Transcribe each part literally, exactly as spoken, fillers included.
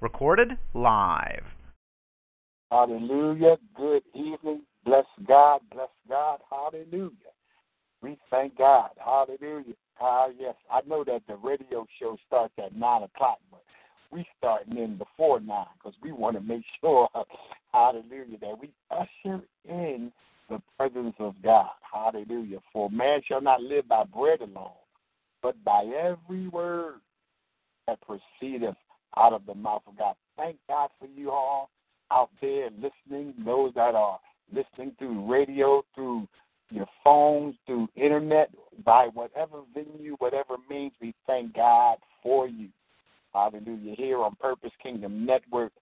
Recorded live. Hallelujah. Good evening. Bless God. Bless God. Hallelujah. We thank God. Hallelujah. Ah, yes. I know that the radio show starts at nine o'clock, but we starting in before nine because we want to make sure, hallelujah, that we usher in the presence of God. Hallelujah. For man shall not live by bread alone, but by every word that proceedeth out of the mouth of God. Thank God for you all out there listening, those that are listening through radio, through your phones, through internet, by whatever venue, whatever means, we thank God for you. Hallelujah. Here on Purpose Kingdom Network,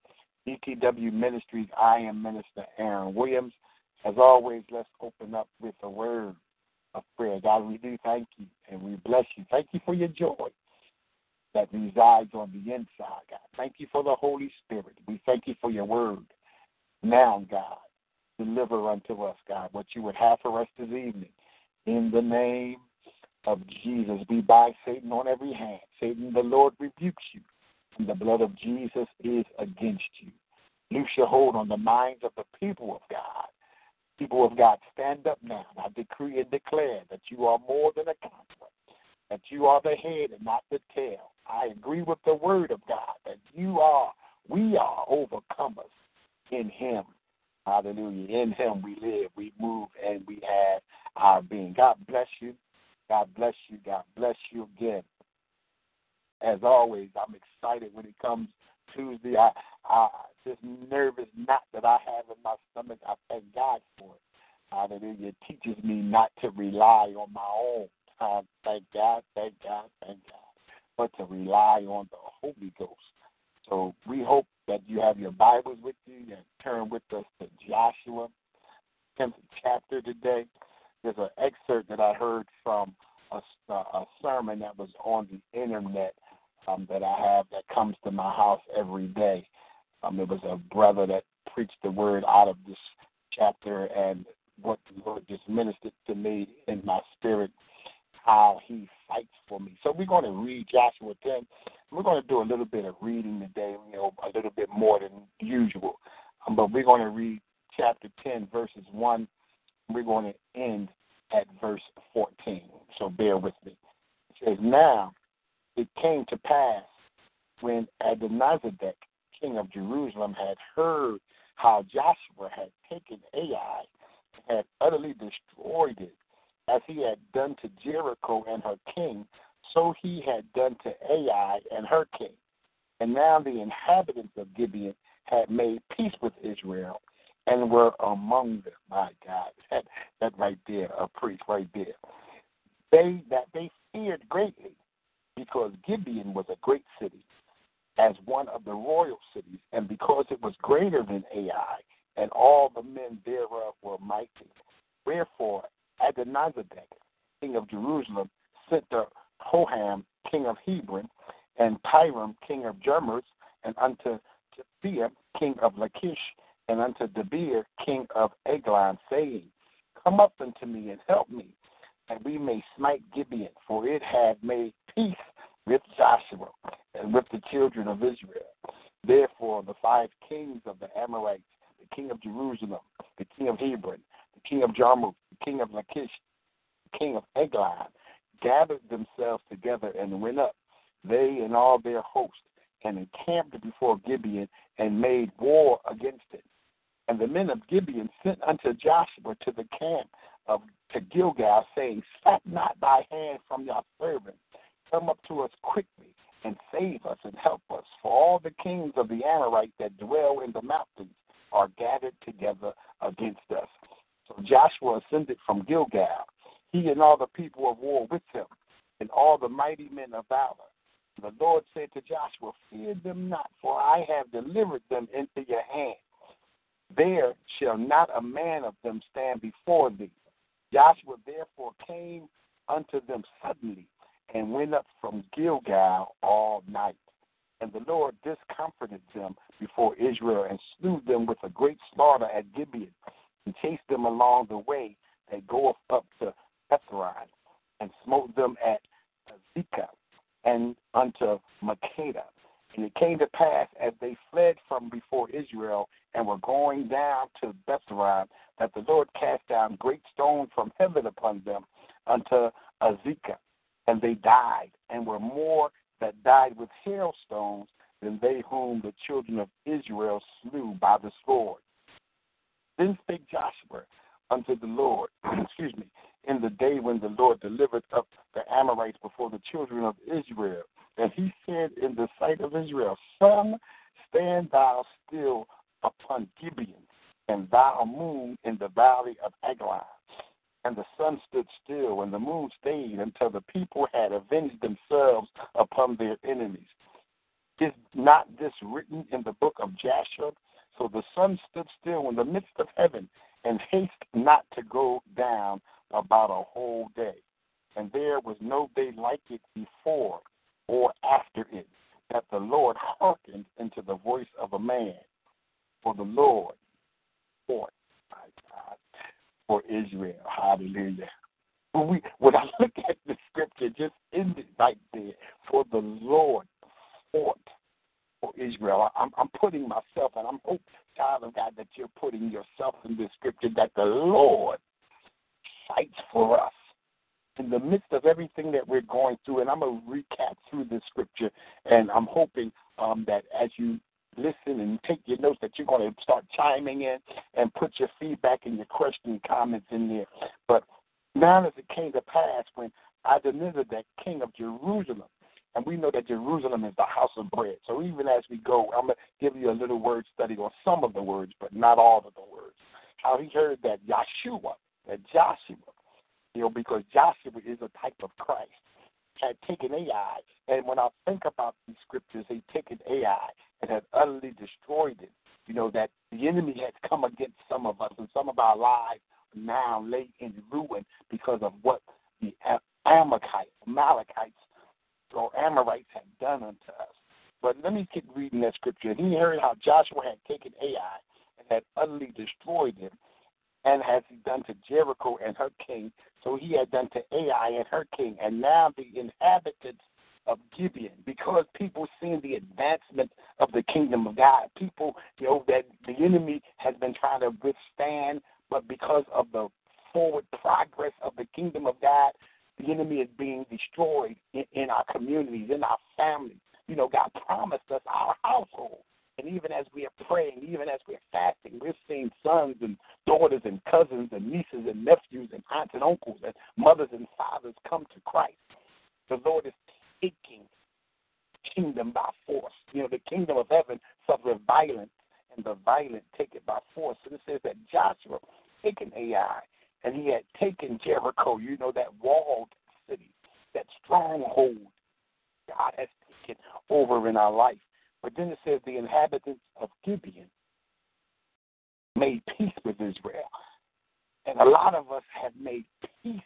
D T W Ministries, I am Minister Aaron Williams. As always, let's open up with a word of prayer. God, we do thank you and we bless you. Thank you for your joy that resides on the inside, God. Thank you for the Holy Spirit. We thank you for your word. Now, God, deliver unto us, God, what you would have for us this evening. In the name of Jesus, we bind Satan on every hand. Satan, the Lord rebukes you, and the blood of Jesus is against you. Loose your hold on the minds of the people of God. People of God, stand up now. I decree and declare that you are more than a conqueror, that you are the head and not the tail. I agree with the word of God that you are, we are overcomers in him. Hallelujah. In him we live, we move, and we have our being. God bless you. God bless you. God bless you again. As always, I'm excited when it comes Tuesday. I, I this nervous knot that I have in my stomach, I thank God for it. Hallelujah. It teaches me not to rely on my own. Uh, thank God, thank God, thank God, but to rely on the Holy Ghost. So we hope that you have your Bibles with you and turn with us to Joshua, tenth chapter today. There's an excerpt that I heard from a, a sermon that was on the internet um, that I have that comes to my house every day. Um, it was a brother that preached the word out of this chapter and what the Lord just ministered to me in my spirit, how he fights for me. So we're going to read Joshua ten. We're going to do a little bit of reading today, you know, a little bit more than usual. Um, but we're going to read chapter ten, verses one. We're going to end at verse fourteen. So bear with me. It says, "Now it came to pass when Adoni-zedek, king of Jerusalem, had heard how Joshua had taken Ai and had utterly destroyed it, as he had done to Jericho and her king, so he had done to Ai and her king. And now the inhabitants of Gibeon had made peace with Israel and were among them." My God, that, that right there, a priest right there. They that they feared greatly, because Gibeon was a great city, as one of the royal cities, and because it was greater than Ai, and all the men thereof were mighty. Wherefore Adoni-zedek, king of Jerusalem, sent to Hoham, king of Hebron, and Tyram, king of Germers, and unto Japhia, king of Lachish, and unto Debir, king of Eglon, saying, "Come up unto me and help me, that we may smite Gibeon, for it hath made peace with Joshua and with the children of Israel." Therefore the five kings of the Amorites, the king of Jerusalem, the king of Hebron, the king of Jarmuth, the king of Lachish, the king of Eglon, gathered themselves together and went up, they and all their host, and encamped before Gibeon and made war against it. And the men of Gibeon sent unto Joshua to the camp of to Gilgal, saying, "Slap not thy hand from your servant. Come up to us quickly and save us and help us. For all the kings of the Amorites that dwell in the mountains are gathered together against us." So Joshua ascended from Gilgal, he and all the people of war with him, the mighty men of valor. The Lord said to Joshua, fear them not, for I have delivered them into your hand. There shall not a man of them stand before thee. Joshua therefore came unto them suddenly and went up from Gilgal all night. And the Lord discomforted them before Israel and slew them with a great slaughter at Gibeon and chased them along the way that goeth up to Betharon and smote them at Azekah and unto Makeda. And it came to pass as they fled from before Israel and were going down to Betharon that the Lord cast down great stone from heaven upon them unto Azekah. And they died, and were more that died with hailstones than they whom the children of Israel slew by the sword. Then spake Joshua unto the Lord, excuse me, in the day when the Lord delivered up the Amorites before the children of Israel. And he said in the sight of Israel, Sun, stand thou still upon Gibeon, and thou moon in the valley of Eglon. And the sun stood still, and the moon stayed until the people had avenged themselves upon their enemies. Is not this written in the book of Joshua? So the sun stood still in the midst of heaven, and haste not to go down about a whole day. And there was no day like it before or after it, that the Lord hearkened unto the voice of a man. For the Lord fought, my God, for Israel. Hallelujah. When, we, when I look at the scripture, just ended right there. For the Lord fought for Israel. I'm, I'm putting myself, and I'm hope, child of God, that you're putting yourself in the scripture, that the Lord fights for us in the midst of everything that we're going through. And I'm going to recap through this scripture, and I'm hoping um, that as you listen and take your notes, that you're going to start chiming in and put your feedback and your question and comments in there. But now as it came to pass when Adoni-zedek, king of Jerusalem, and we know that Jerusalem is the house of bread. So even as we go, I'm going to give you a little word study on some of the words, but not all of the words. How he heard that Joshua, that Joshua, you know, because Joshua is a type of Christ, had taken Ai, and when I think about these scriptures, he'd taken Ai and had utterly destroyed it. You know, that the enemy has come against some of us, and some of our lives now lay in ruin because of what the Amalekites, Amalekites or Amorites had done unto us. But let me keep reading that scripture. And he heard how Joshua had taken Ai and had utterly destroyed him, and has he done to Jericho and her king, so he had done to Ai and her king. And now the inhabitants of Gibeon, because people seeing the advancement of the kingdom of God, people, you know, that the enemy has been trying to withstand, but because of the forward progress of the kingdom of God, the enemy is being destroyed in, in our communities, in our families. You know, God promised us our household. And even as we are praying, even as we are fasting, we're seeing sons and daughters and cousins and nieces and nephews and aunts and uncles and mothers and fathers come to Christ. The Lord is taking the kingdom by force. You know, the kingdom of heaven suffereth violence, and the violent take it by force. And it says that Joshua taken Ai, and he had taken Jericho, you know, that walled city, that stronghold God has taken over in our life. But then it says the inhabitants of Gibeon made peace with Israel. And a lot of us have made peace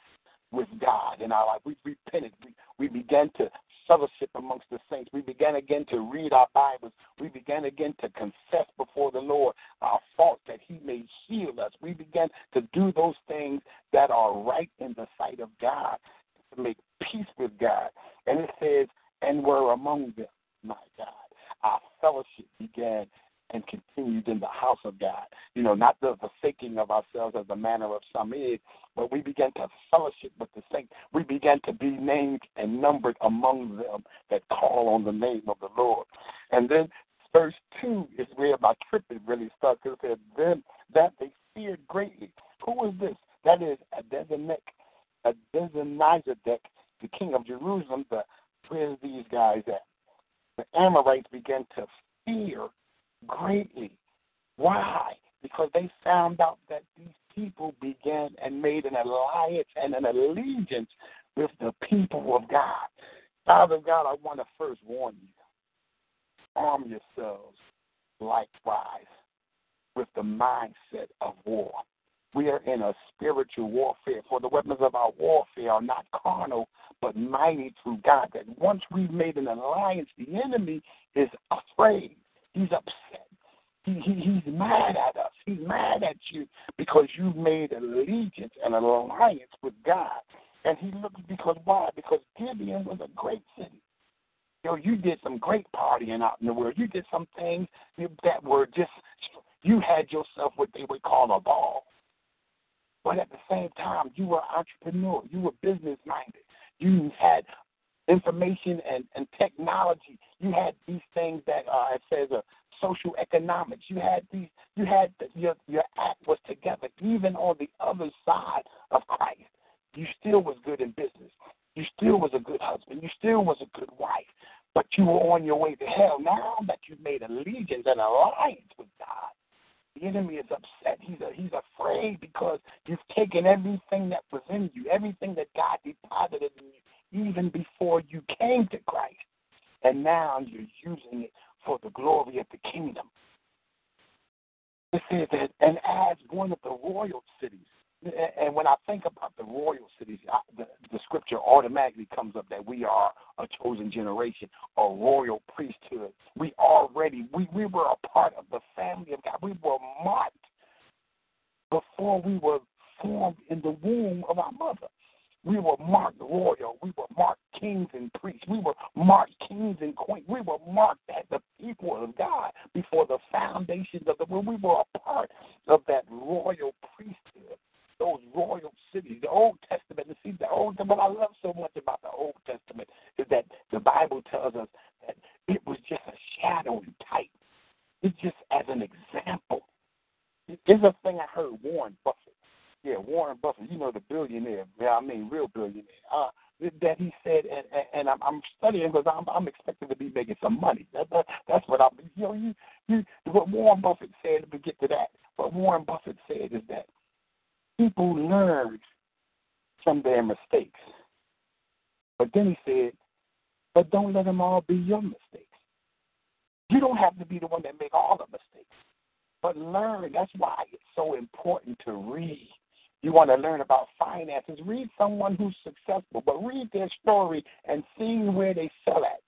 with God in our life. We've repented. We, we began to fellowship amongst the saints. We began again to read our Bibles. We began again to confess before the Lord our faults that he may heal us. We began to do those things that are right in the sight of God, to make peace with God. And it says, and were among them, my God. Our fellowship began and continued in the house of God. You know, not the forsaking of ourselves as the manner of some is, but we began to fellowship with the saints. We began to be named and numbered among them that call on the name of the Lord. And then verse two is where my tripping really starts. It says, then that they feared greatly. Who is this? That is Adoni-zedek, the king of Jerusalem. The, where's these guys at? The Amorites began to fear greatly. Why? Because they found out that these people began and made an alliance and an allegiance with the people of God. Father God, I want to first warn you. Arm yourselves likewise with the mindset of war. We are in a spiritual warfare, for the weapons of our warfare are not carnal, but mighty through God. That once we've made an alliance, the enemy is afraid. He's upset. He, he, he's mad at us. He's mad at you because you've made an allegiance and an alliance with God. And he looks, because why? Because Gibeon was a great city. You know, you did some great partying out in the world. You did some things that were just, you had yourself what they would call a ball. But at the same time, you were an entrepreneur. You were business-minded. You had information and, and technology. You had these things that uh, it says uh, social economics. You had these. You had the, your your act was together. Even on the other side of Christ, you still was good in business. You still was a good husband. You still was a good wife. But you were on your way to hell. Now that you've made allegiance and alliance with God, the enemy is upset. He's a, he's afraid because you've taken everything that was in you, everything that God deposited in you, even before you came to Christ, and now you're using it for the glory of the kingdom. It says that, and as one of the royal cities, and when I think about the royal cities, I, the, the scripture automatically comes up that we are a chosen generation, a royal priesthood. We already, we, we were a part of the family of God. We were marked before we were formed in the womb of our mother. We were marked royal. We were marked kings and priests. We were marked kings and queens. We were marked as the people of God before the foundations of the world. We were a part of that royal priesthood. Those royal cities, the Old Testament, the see the Old. What I love so much about the Old Testament is that the Bible tells us that it was just a shadow and type. It's just as an example. There's a thing I heard Warren Buffett, yeah, Warren Buffett, you know, the billionaire, I mean, real billionaire, uh, that he said, and, and I'm, I'm studying because I'm, I'm expected to be making some money. That, that, that's what I'm. You know, you, you, what Warren Buffett said. We get to that. What Warren Buffett said is that people learn from their mistakes. But then he said, but don't let them all be your mistakes. You don't have to be the one that make all the mistakes. But learn. That's why it's so important to read. You want to learn about finances. Read someone who's successful, but read their story and see where they fell at.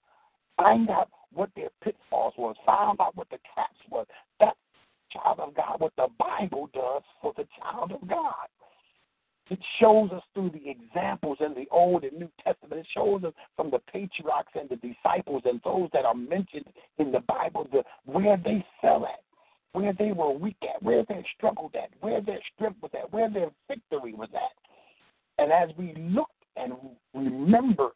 Find out what their pitfalls was. Find out what the traps was. That's child of God, what the Bible does for the child of God. It shows us through the examples in the Old and New Testament. It shows us from the patriarchs and the disciples and those that are mentioned in the Bible, the, where they fell at, where they were weak at, where they struggled at, where their strength was at, where their victory was at. And as we look and remember,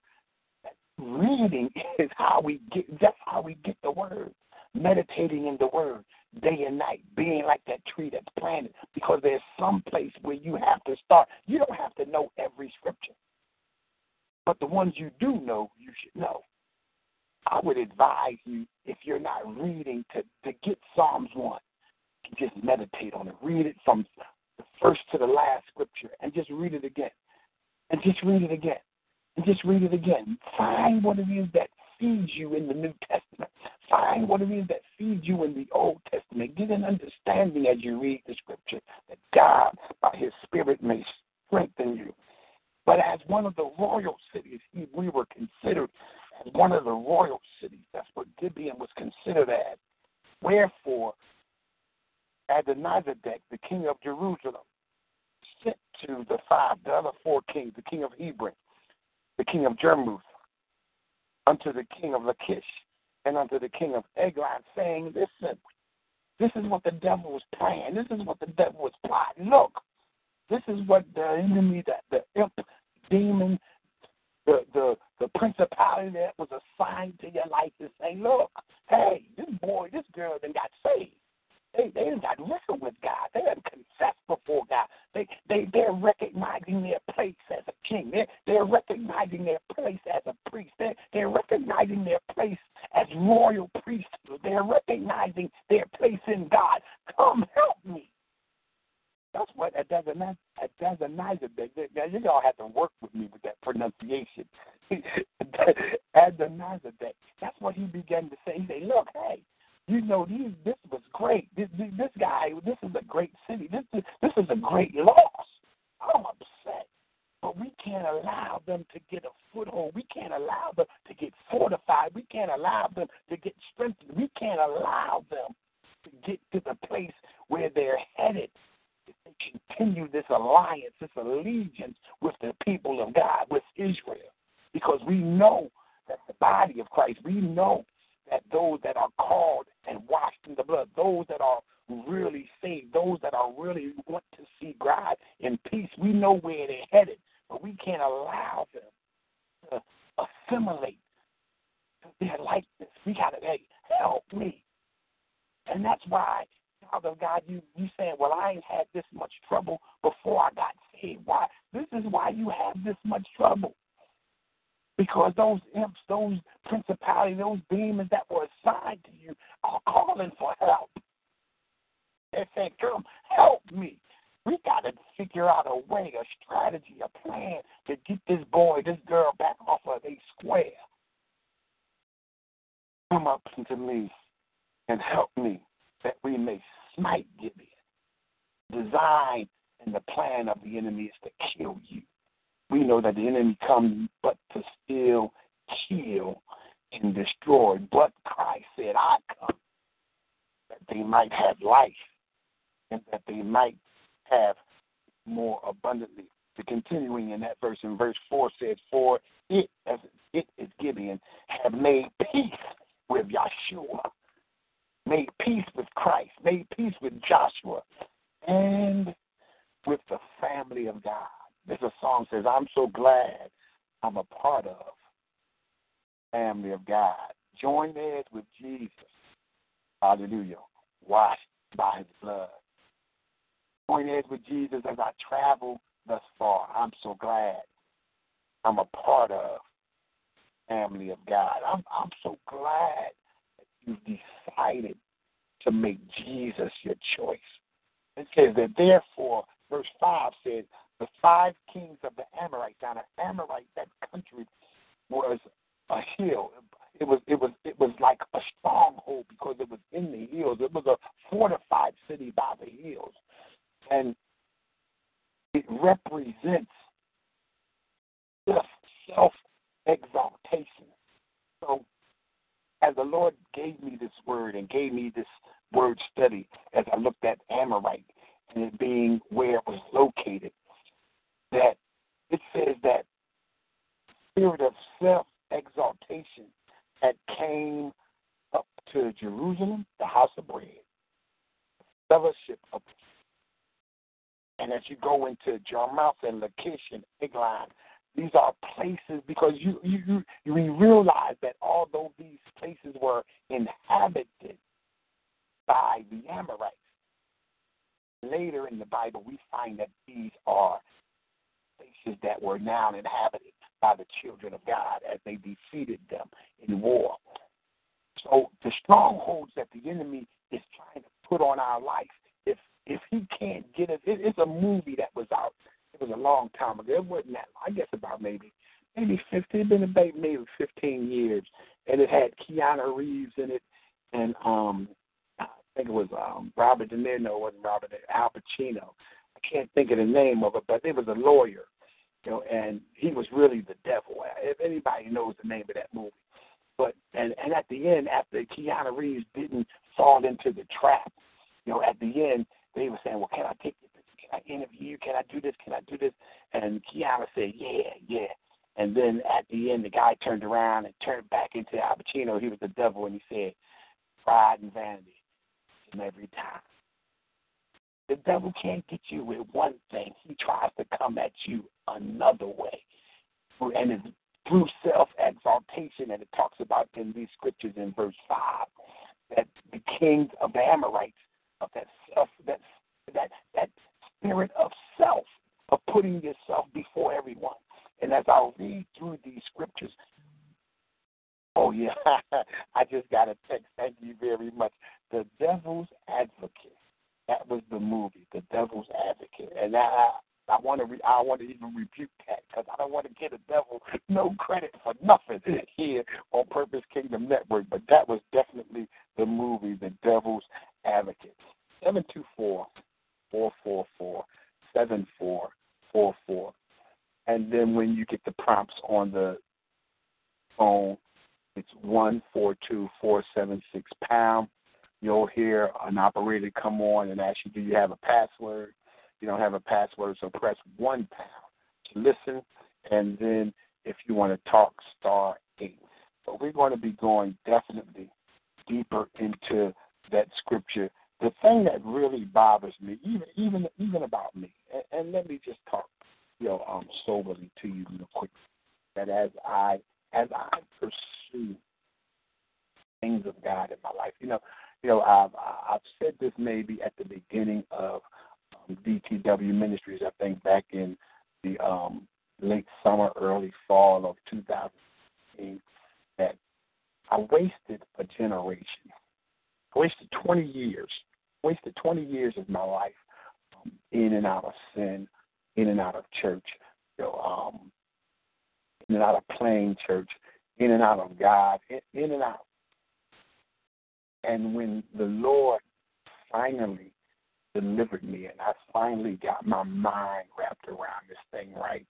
that reading is how we get, that's how we get the word, meditating in the word. Day and night, being like that tree that's planted, because there's some place where you have to start. You don't have to know every scripture, but the ones you do know, you should know. I would advise you, if you're not reading, to, to get Psalms one, to just meditate on it. Read it from the first to the last scripture, and just read it again, and just read it again, and just read it again. Find what it is that feeds you in the New Testament. Find what it is that feeds you in the Old Testament. Get an understanding as you read the scripture that God, by his Spirit, may strengthen you. But as one of the royal cities, we were considered as one of the royal cities. That's what Gibeon was considered as. Wherefore, Adoni-zedek, the king of Jerusalem, sent to the five, the other four kings, the king of Hebron, the king of Jarmuth, unto the king of Lachish, and unto the king of Eglon, saying, listen, this is what the devil was playing. This is what the devil was plotting. Look, this is what the enemy, the, the imp, demon, the, the the principality that was assigned to your life is saying, look, hey, this boy, this girl done got saved. They they done got wrestled with God. They done confessed before God. They, they, they're recognizing their place as a king. They're, they're recognizing their place as a priest. They're, they're recognizing their place as royal priesthood. They're recognizing their place in God. Come help me. That's what Adoni-zedek. You all have to work with me with that pronunciation. Adoni-zedek. That's what he began to say. He said, look, hey, you know, these, this was great. This, this guy, this is a great city. This, this, this is a great loss. I'm upset. But we can't allow them to get a foothold. We can't allow them to get fortified. We can't allow them to get strengthened. We can't allow them to get to the place where they're headed. If they continue this alliance, this allegiance with the people of God, with Israel, because we know that the body of Christ, we know that those that are called and washed in the blood, those that are really saved, those that are really want to see God in peace, we know where they're headed, but we can't allow them to assimilate their likeness. We got to, hey, help me. And that's why, child of God, you, you saying, well, I ain't had this much trouble before I got saved. Why? This is why you have this much trouble. Because those imps, those principalities, those demons that were assigned to you are calling for help. They're saying, come help me. We got to figure out a way, a strategy, a plan to get this boy, this girl back off of a square. Come up unto me and help me that we may smite Gibeon. Design and the plan of the enemy is to kill you. We know that the enemy comes but to steal, kill, and destroy. But Christ said, I come that they might have life and that they might have more abundantly. So continuing in that verse, in verse four says, for it, as it is Gibeon, have made peace with Joshua, made peace with Christ, made peace with Joshua, and with the family of God. There's a song that says, I'm so glad I'm a part of the family of God. Join hands with Jesus. Hallelujah. Washed by his blood. Join hands with Jesus as I travel thus far. I'm so glad I'm a part of the family of God. I'm, I'm so glad that you've decided to make Jesus your choice. It says that therefore, verse five says, the five kings of the Amorites. Now, the Amorites, that country was a hill. It was, it was, it was like a stronghold because it was in the hills. It was a fortified city by the hills, and it represents self-exaltation. So, as the Lord gave me this word and gave me this word study, as I looked at Amorite and it being where it was located. That it says that spirit of self-exaltation that came up to Jerusalem, the house of bread, fellowship of peace. And as you go into Jarmuth and Lachish and Eglon, these are places because you, you, you realize that although these places were inhabited by the Amorites, later in the Bible we find that these are places that were now inhabited by the children of God as they defeated them in war. So the strongholds that the enemy is trying to put on our life, if if he can't get us, it, it's a movie that was out. It was a long time ago. It wasn't that long. I guess about maybe maybe fifteen, been about maybe fifteen years, and it had Keanu Reeves in it, and um, I think it was um, Robert De Niro. No, it wasn't Robert De Niro, Al Pacino. Can't think of the name of it, but it was a lawyer, you know, and he was really the devil. If anybody knows the name of that movie, but and, and at the end, after Keanu Reeves didn't fall into the trap, you know, at the end they were saying, "Well, can I take you? Can I interview you? Can I do this? Can I do this?" And Keanu said, "Yeah, yeah." And then at the end, the guy turned around and turned back into Al Pacino. He was the devil, and he said, "Pride and vanity, and every time." The devil can't get you with one thing. He tries to come at you another way. And it's through self-exaltation, and it talks about in these scriptures in verse five, that the kings of the Amorites, of that self, that, that, that spirit of self, of putting yourself before everyone. And as I read through these scriptures, oh, yeah, I just got a text. Thank you very much. The Devil's Advocate. That was the movie, The Devil's Advocate. And I, I want to re- I want to even rebuke that because I don't want to give the devil no credit for nothing here on Purpose Kingdom Network. But that was definitely the movie, The Devil's Advocate. seven two four, four four four, seven four four four. And then when you get the prompts on the phone, it's one four two four seven six pound. You'll hear an operator come on and ask you, do you have a password? You don't have a password, so press one pound to listen. And then if you want to talk, star eight. But we're going to be going definitely deeper into that scripture. The thing that really bothers me, even even even about me, and, and let me just talk, you know, um, soberly to you real quick, that as I as I pursue things of God in my life, you know, you know, I've I've said this maybe at the beginning of um, D T W Ministries, I think back in the um, late summer, early fall of two thousand eight, that I wasted a generation. I wasted twenty years. I wasted twenty years of my life um, in and out of sin, in and out of church, you know, um, in and out of playing church, in and out of God, in, in and out. And when the Lord finally delivered me and I finally got my mind wrapped around this thing right,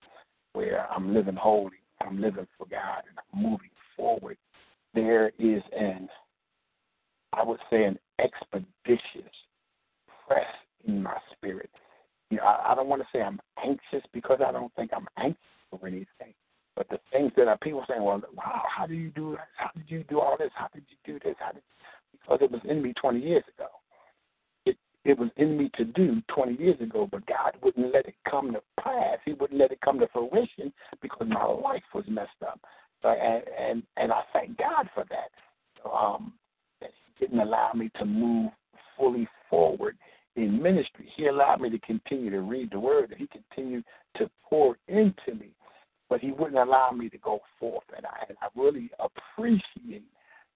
where I'm living holy, I'm living for God, and I'm moving forward, there is an, I would say, an expeditious press in my spirit. You know, I, I don't want to say I'm anxious because I don't think I'm anxious for anything. But the things that are, people saying, well, wow, how do you do this? How did you do all this? How did you do this? How did you? Because it was in me twenty years ago. It it was in me to do twenty years ago, but God wouldn't let it come to pass. He wouldn't let it come to fruition because my life was messed up. So, and, and, and I thank God for that. So, um, that He didn't allow me to move fully forward in ministry. He allowed me to continue to read the Word, and He continued to pour into me. But He wouldn't allow me to go forth, and I, and I really appreciate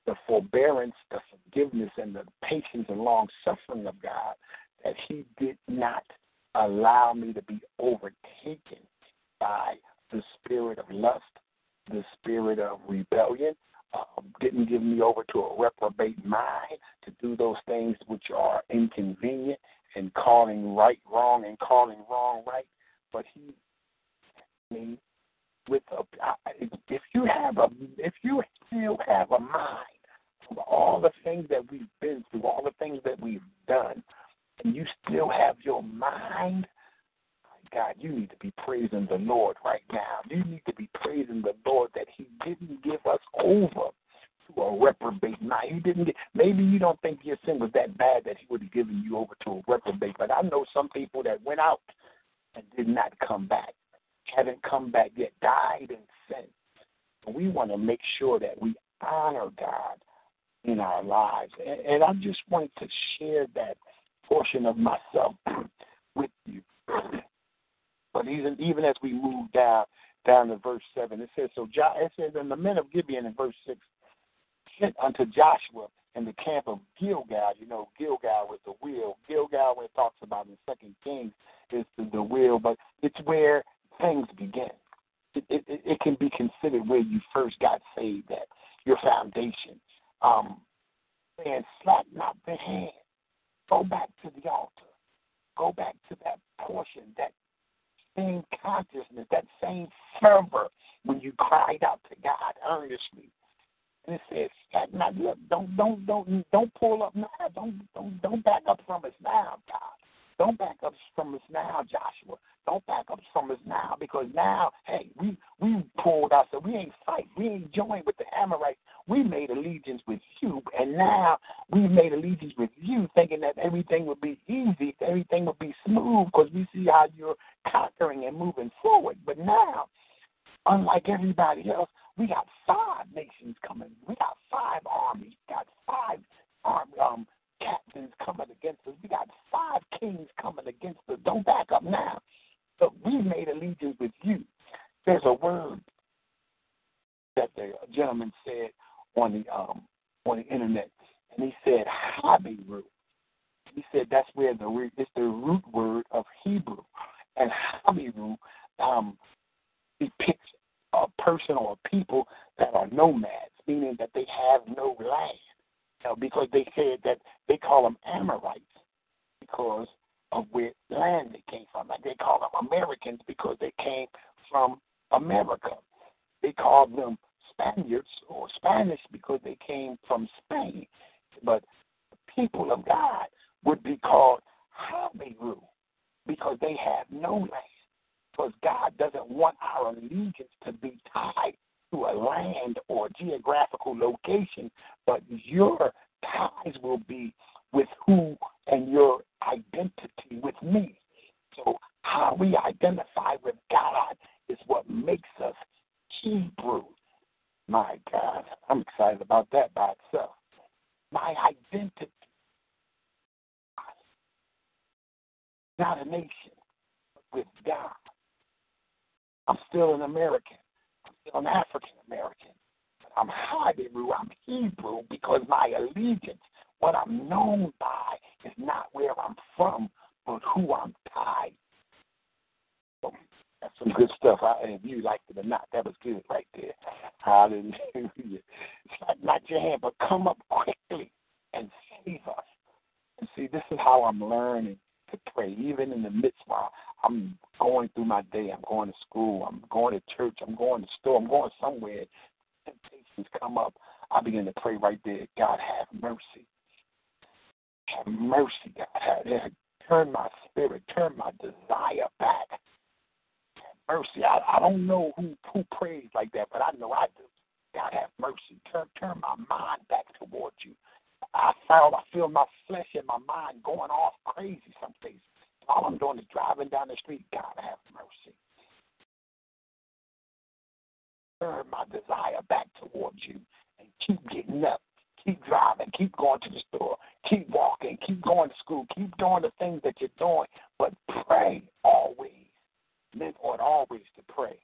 the forbearance, the forgiveness, and the patience and long-suffering of God that He did not allow me to be overtaken by the spirit of lust, the spirit of rebellion, uh, didn't give me over to a reprobate mind to do those things which are inconvenient and calling right wrong and calling wrong right, but He me. With a, if you have a, if you still have a mind for all the things that we've been through, all the things that we've done, and you still have your mind, God, you need to be praising the Lord right now. You need to be praising the Lord that He didn't give us over to a reprobate mind. He didn't get, maybe you don't think your sin was that bad that He would have given you over to a reprobate, but I know some people that went out and did not come back. Haven't come back yet, died in sin. We want to make sure that we honor God in our lives. And, and I just wanted to share that portion of myself with you. But even even as we move down down to verse seven, it says, so jo- it says, and the men of Gibeon in verse six sent unto Joshua in the camp of Gilgal. You know, Gilgal was the wheel. Gilgal, when it talks about in Second Kings, is the, the wheel, but it's where things begin. It, it, it can be considered where you first got saved at, your foundation. Um, and slap not the hand. Go back to the altar. Go back to that portion, that same consciousness, that same fervor when you cried out to God earnestly. And it says, slap not. Look, don't, don't, don't, don't pull up now. Don't, don't, don't back up from us now, God. Don't back up from us now, Joshua. Don't back up from us now, because now, hey, we we pulled ourselves. We ain't fight. We ain't joined with the Amorites. We made allegiance with you, and now we made allegiance with you, thinking that everything would be easy, everything would be smooth, because we see how you're conquering and moving forward. But now, unlike everybody else, we got five nations coming. We got five armies. We got five arm, um. captains coming against us. We got five kings coming against us. Don't back up now. But we made allegiance with you. There's a word that the gentleman said on the um, on the internet, and he said Habiru. He said that's where the it's the root word of Hebrew, And Habiru um, depicts a person or a people that are nomads, meaning that they have no land. You know, because they said that they call them Amorites because of where land they came from. Like they call them Americans because they came from America. They called them Spaniards or Spanish because they came from Spain. But the people of God would be called Habiru because they have no land. Because God doesn't want our allegiance to be tied to a land or geographical location, but your ties will be with who and your identity with me. So how we identify with God is what makes us Hebrew. My God, I'm excited about that by itself. My identity, not a nation, but with God. I'm still an American. I'm still an African-American. But I'm Habiru, I'm Hebrew, because my allegiance, what I'm known by, is not where I'm from, but who I'm tied to. So that's some good stuff. I, if you liked it or not, that was good right there. Hallelujah. It's like not your hand, but come up quickly and save us. And see, this is how I'm learning to pray, even in the midst while I'm going through my day. I'm going to school, I'm going to church, I'm going to store, I'm going somewhere. Temptations come up. I begin to pray right there. God, have mercy. Have mercy, God. Have, turn my spirit, turn my desire back. Have mercy. I, I don't know who, who prays like that, but I know I do. God, have mercy. Turn, turn my mind back towards you. I found I feel my flesh and my mind going off crazy someplace. All I'm doing is driving down the street. God, have mercy. Turn my desire back towards you and keep getting up. Keep driving. Keep going to the store. Keep walking. Keep going to school. Keep doing the things that you're doing. But pray always. Men ought always to pray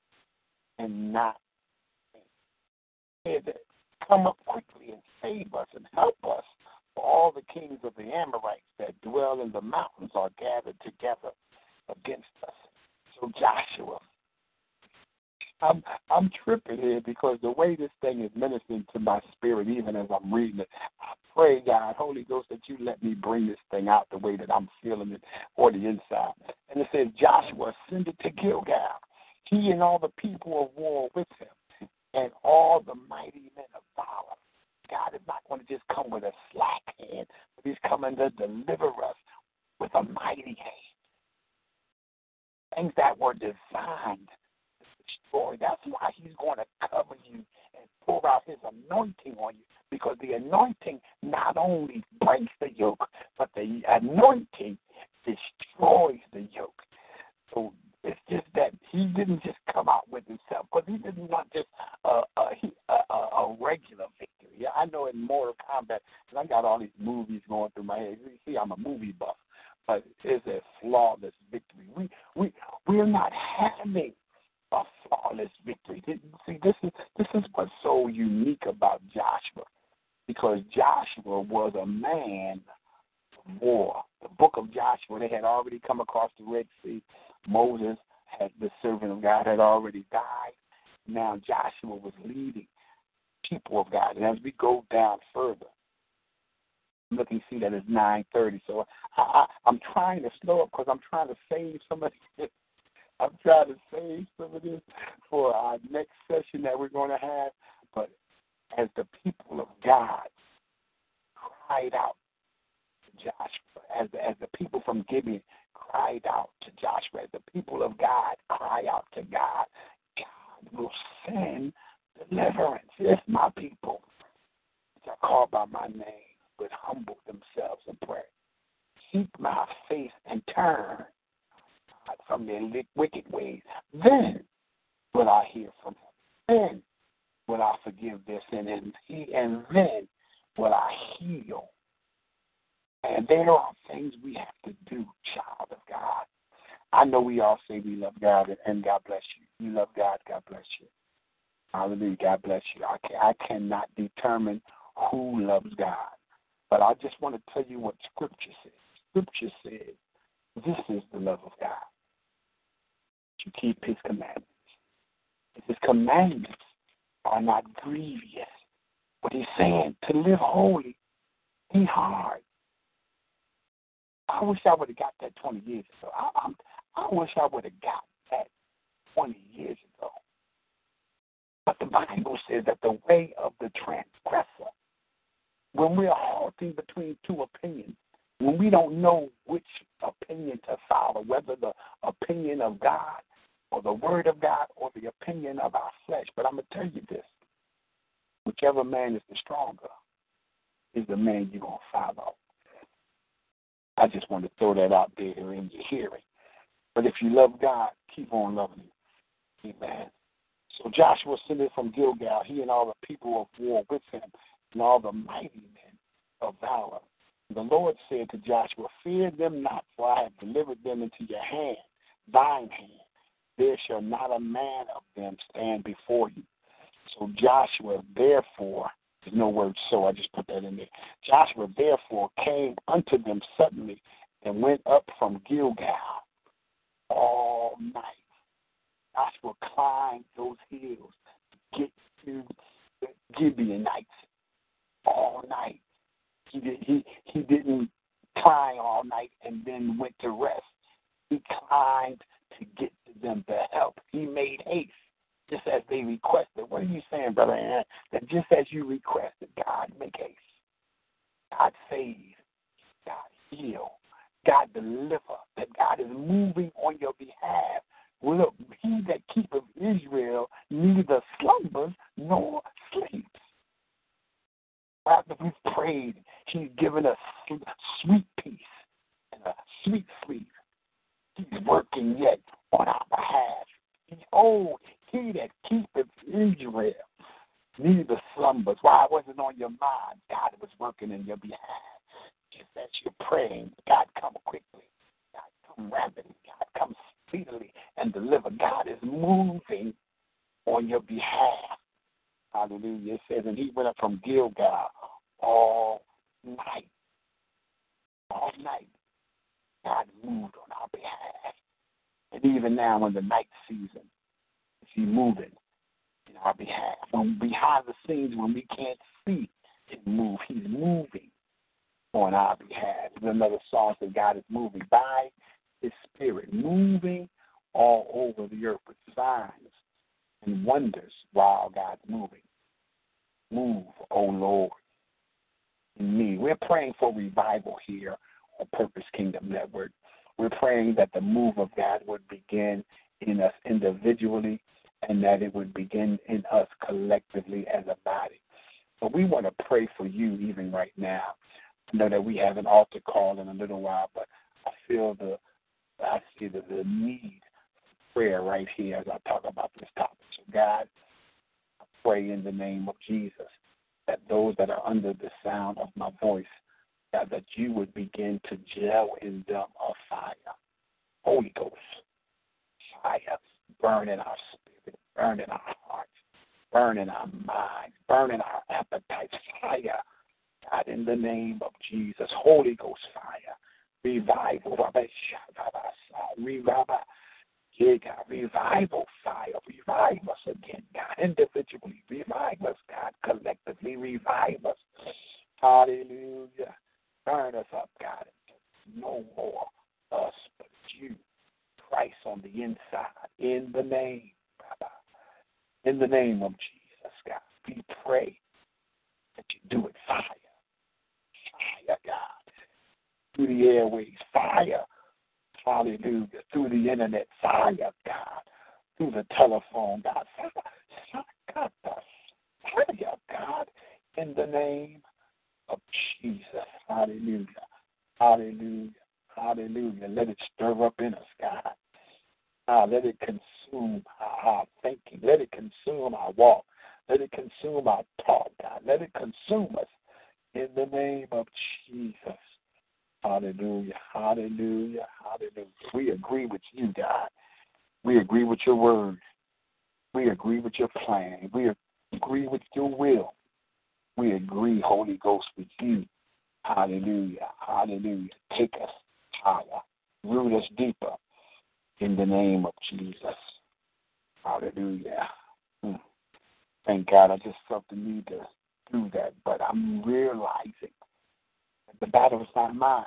and not think. Come up quickly and save us and help us. For all the kings of the Amorites that dwell in the mountains are gathered together against us. So Joshua, I'm I'm tripping here because the way this thing is ministering to my spirit, even as I'm reading it, I pray, God, Holy Ghost, that you let me bring this thing out the way that I'm feeling it or the inside. And it says, Joshua ascended to Gilgal, he and all the people of war with him, and all the mighty men of valor. God is not going to just come with a slack hand, but he's coming to deliver us with a mighty hand. Things that were designed to destroy. That's why he's going to cover you and pour out his anointing on you, because the anointing not only breaks the yoke, but the anointing destroys the yoke. So it's just that he didn't just come out with himself, because he didn't want just a, a, a, a regular victory. Yeah, I know in Mortal Kombat, and I got all these movies going through my head. You see, I'm a movie buff, but it's a flawless victory. We we we're not having a flawless victory. See, this is this is what's so unique about Joshua, because Joshua was a man of war. The book of Joshua, they had already come across the Red Sea. Moses, had, the servant of God, had already died. Now Joshua was leading people of God. And as we go down further, look and see that it's nine thirty. So I, I, I'm trying to slow up because I'm trying to save some of this. I'm trying to save some of this for our next session that we're going to have. But as the people of God cried out to Joshua, as the, as the people from Gibeon cried out to Joshua, as the people of God cry out to God, God will send deliverance. If my people, which are called by my name, would humble themselves and pray, seek my face and turn from their wicked ways, then will I hear from him. Then will I forgive their sin, and, he, and then will I heal. And there are things we have to do, child of God. I know we all say we love God, and God bless you. You love God, God bless you. Hallelujah, God bless you. I, can, I cannot determine who loves God. But I just want to tell you what Scripture says. Scripture says this is the love of God, to keep his commandments. If his commandments are not grievous, what he's saying, to live holy, ain't hard. I wish I would have got that twenty years ago. I, I'm, I wish I would have got that twenty years ago. But the Bible says that the way of the transgressor, when we're halting between two opinions, when we don't know which opinion to follow, whether the opinion of God or the Word of God or the opinion of our flesh. But I'm going to tell you this. Whichever man is the stronger is the man you're going to follow. I just want to throw that out there in your hearing. But if you love God, keep on loving him. Amen. So Joshua ascended from Gilgal, he and all the people of war with him, and all the mighty men of valor. And the Lord said to Joshua, fear them not, for I have delivered them into your hand, thine hand. There shall not a man of them stand before you. So Joshua, therefore, there's no word so, I just put that in there. Joshua, therefore, came unto them suddenly and went up from Gilgal all night. Joshua climbed those hills to get to the Gibeonites all night. He, did, he, he didn't climb all night and then went to rest. He climbed to get to them to help. He made haste just as they requested. What are you saying, Brother Aaron? That just as you requested, God make haste. God save. God heal. God deliver. That God is moving on your behalf. Look, he that keepeth Israel neither slumbers nor sleeps. After we've prayed, he's given us sweet peace and a sweet sleep. He's working yet on our behalf. Behold, he that keepeth Israel neither slumbers. Why? It wasn't on your mind. God was working in your behalf. Just as you're praying, God come quickly. God come rapidly. God come speedily and deliver. God is moving on your behalf. Hallelujah. It says, and he went up from Gilgal all night. All night. God moved on our behalf. And even now in the night season, he's moving in our behalf. When behind the scenes, when we can't see him move, he's moving on our behalf. There's another song that God is moving by his spirit, moving all over the earth with signs and wonders while God's moving. Move, O Lord, in me. We're praying for revival here on Purpose Kingdom Network. We're praying that the move of God would begin in us individually and that it would begin in us collectively as a body. But we want to pray for you even right now. I know that we have an altar call in a little while, but I feel the I see the, the need for prayer right here as I talk about this topic. So, God, I pray in the name of Jesus that those that are under the sound of my voice, God, that you would begin to gel in them a fire. Holy Ghost, fire, burn in our spirit, burn in our hearts, burn in our minds, burn in our appetites, fire. God, in the name of Jesus, Holy Ghost, fire. Revival, revival fire, revive us again, God, individually, revive us, God, collectively, revive us, hallelujah, burn us up, God, no more us but you, Christ on the inside, in the name, Baba, in the name of Jesus, God, we pray that you do it, fire, fire, God. Through the airways, fire, hallelujah, through the internet, fire, God, through the telephone, God, fire, fire, God, in the name of Jesus, hallelujah, hallelujah, hallelujah, let it stir up in us, God, ah, let it consume our thinking, let it consume our walk, let it consume our talk, God, let it consume us, in the name of Jesus. Hallelujah, hallelujah, hallelujah. We agree with you, God. We agree with your word. We agree with your plan. We agree with your will. We agree, Holy Ghost, with you. Hallelujah, hallelujah. Take us higher. Root us deeper in the name of Jesus. Hallelujah. Hmm. Thank God. I just felt the need to do that, but I'm realizing that the battle is not mine.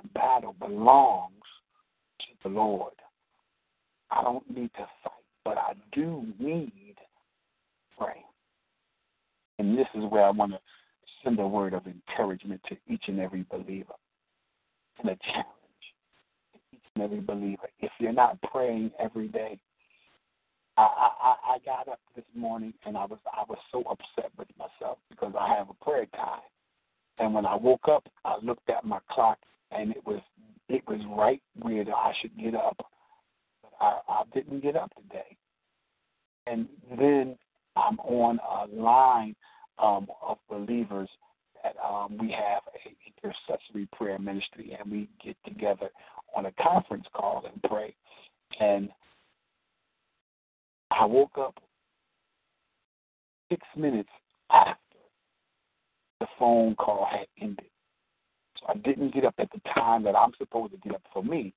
The battle belongs to the Lord. I don't need to fight, but I do need to pray. And this is where I want to send a word of encouragement to each and every believer, and a challenge to each and every believer. If you're not praying every day, I, I, I got up this morning and I was I was so upset with myself because I have a prayer time. And when I woke up, I looked at my clock and it was it was right where I should get up. But I, I didn't get up today. And then I'm on a line um, of believers that um, we have an intercessory prayer ministry, and we get together on a conference call and pray. And I woke up six minutes after the phone call had ended. So I didn't get up at the time that I'm supposed to get up for me,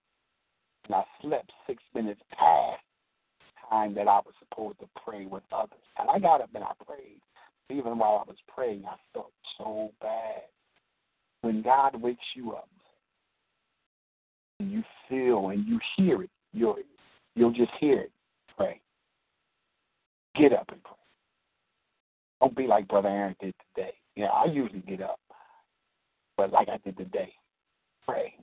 and I slept six minutes past the time that I was supposed to pray with others. And I got up and I prayed. Even while I was praying, I felt so bad. When God wakes you up, and you feel and you hear it, you'll, you'll just hear it. Pray. Get up and pray. Don't be like Brother Aaron did today. Yeah, I usually get up, but like I did today, pray.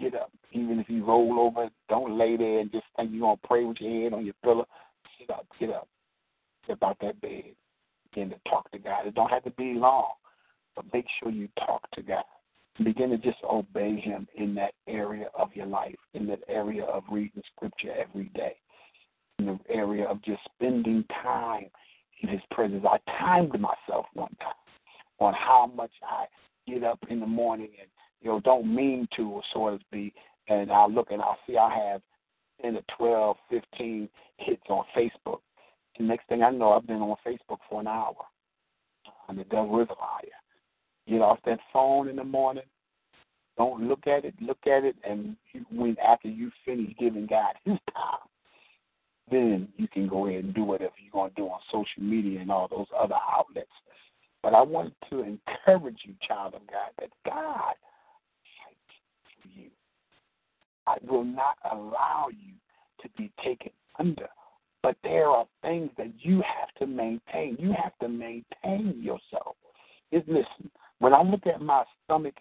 Get up. Even if you roll over, don't lay there and just think you're going to pray with your head on your pillow. Get up, get up. Step out that bed. Begin to talk to God. It don't have to be long, but make sure you talk to God. Begin to just obey Him in that area of your life, in that area of reading Scripture every day, in the area of just spending time in His presence. I timed myself one time on how much I get up in the morning and, you know, don't mean to, or so to speak, and I'll look and I'll see I have ten to twelve, fifteen hits on Facebook. The next thing I know, I've been on Facebook for an hour. And the devil is a liar. Get off that phone in the morning. Don't look at it. Look at it, and you, when after you finish giving God His time, then you can go ahead and do whatever you're going to do on social media and all those other outlets. But I wanted to encourage you, child of God, that God fights for you. I will not allow you to be taken under. But there are things that you have to maintain. You have to maintain yourself. Just listen, when I look at my stomach,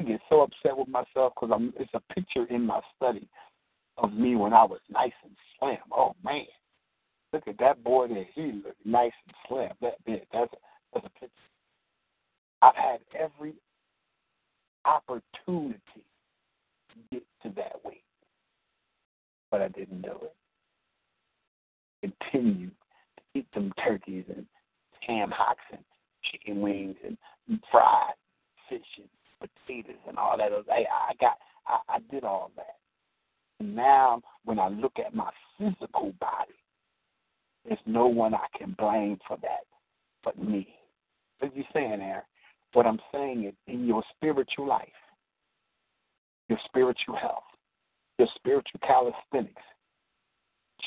I get so upset with myself because I'm, it's a picture in my study of me when I was nice and slim. Oh, man. Look at that boy there. He looked nice and slim. That bit. That's, that's a picture. I've had every opportunity to get to that weight, but I didn't do it. Continue to eat them turkeys and ham hocks and chicken wings and fried fish and potatoes and all that. Hey, I got, I, I did all that. And now when I look at my physical body, there's no one I can blame for that but me. What are you saying, Aaron? What I'm saying is in your spiritual life, your spiritual health, your spiritual calisthenics,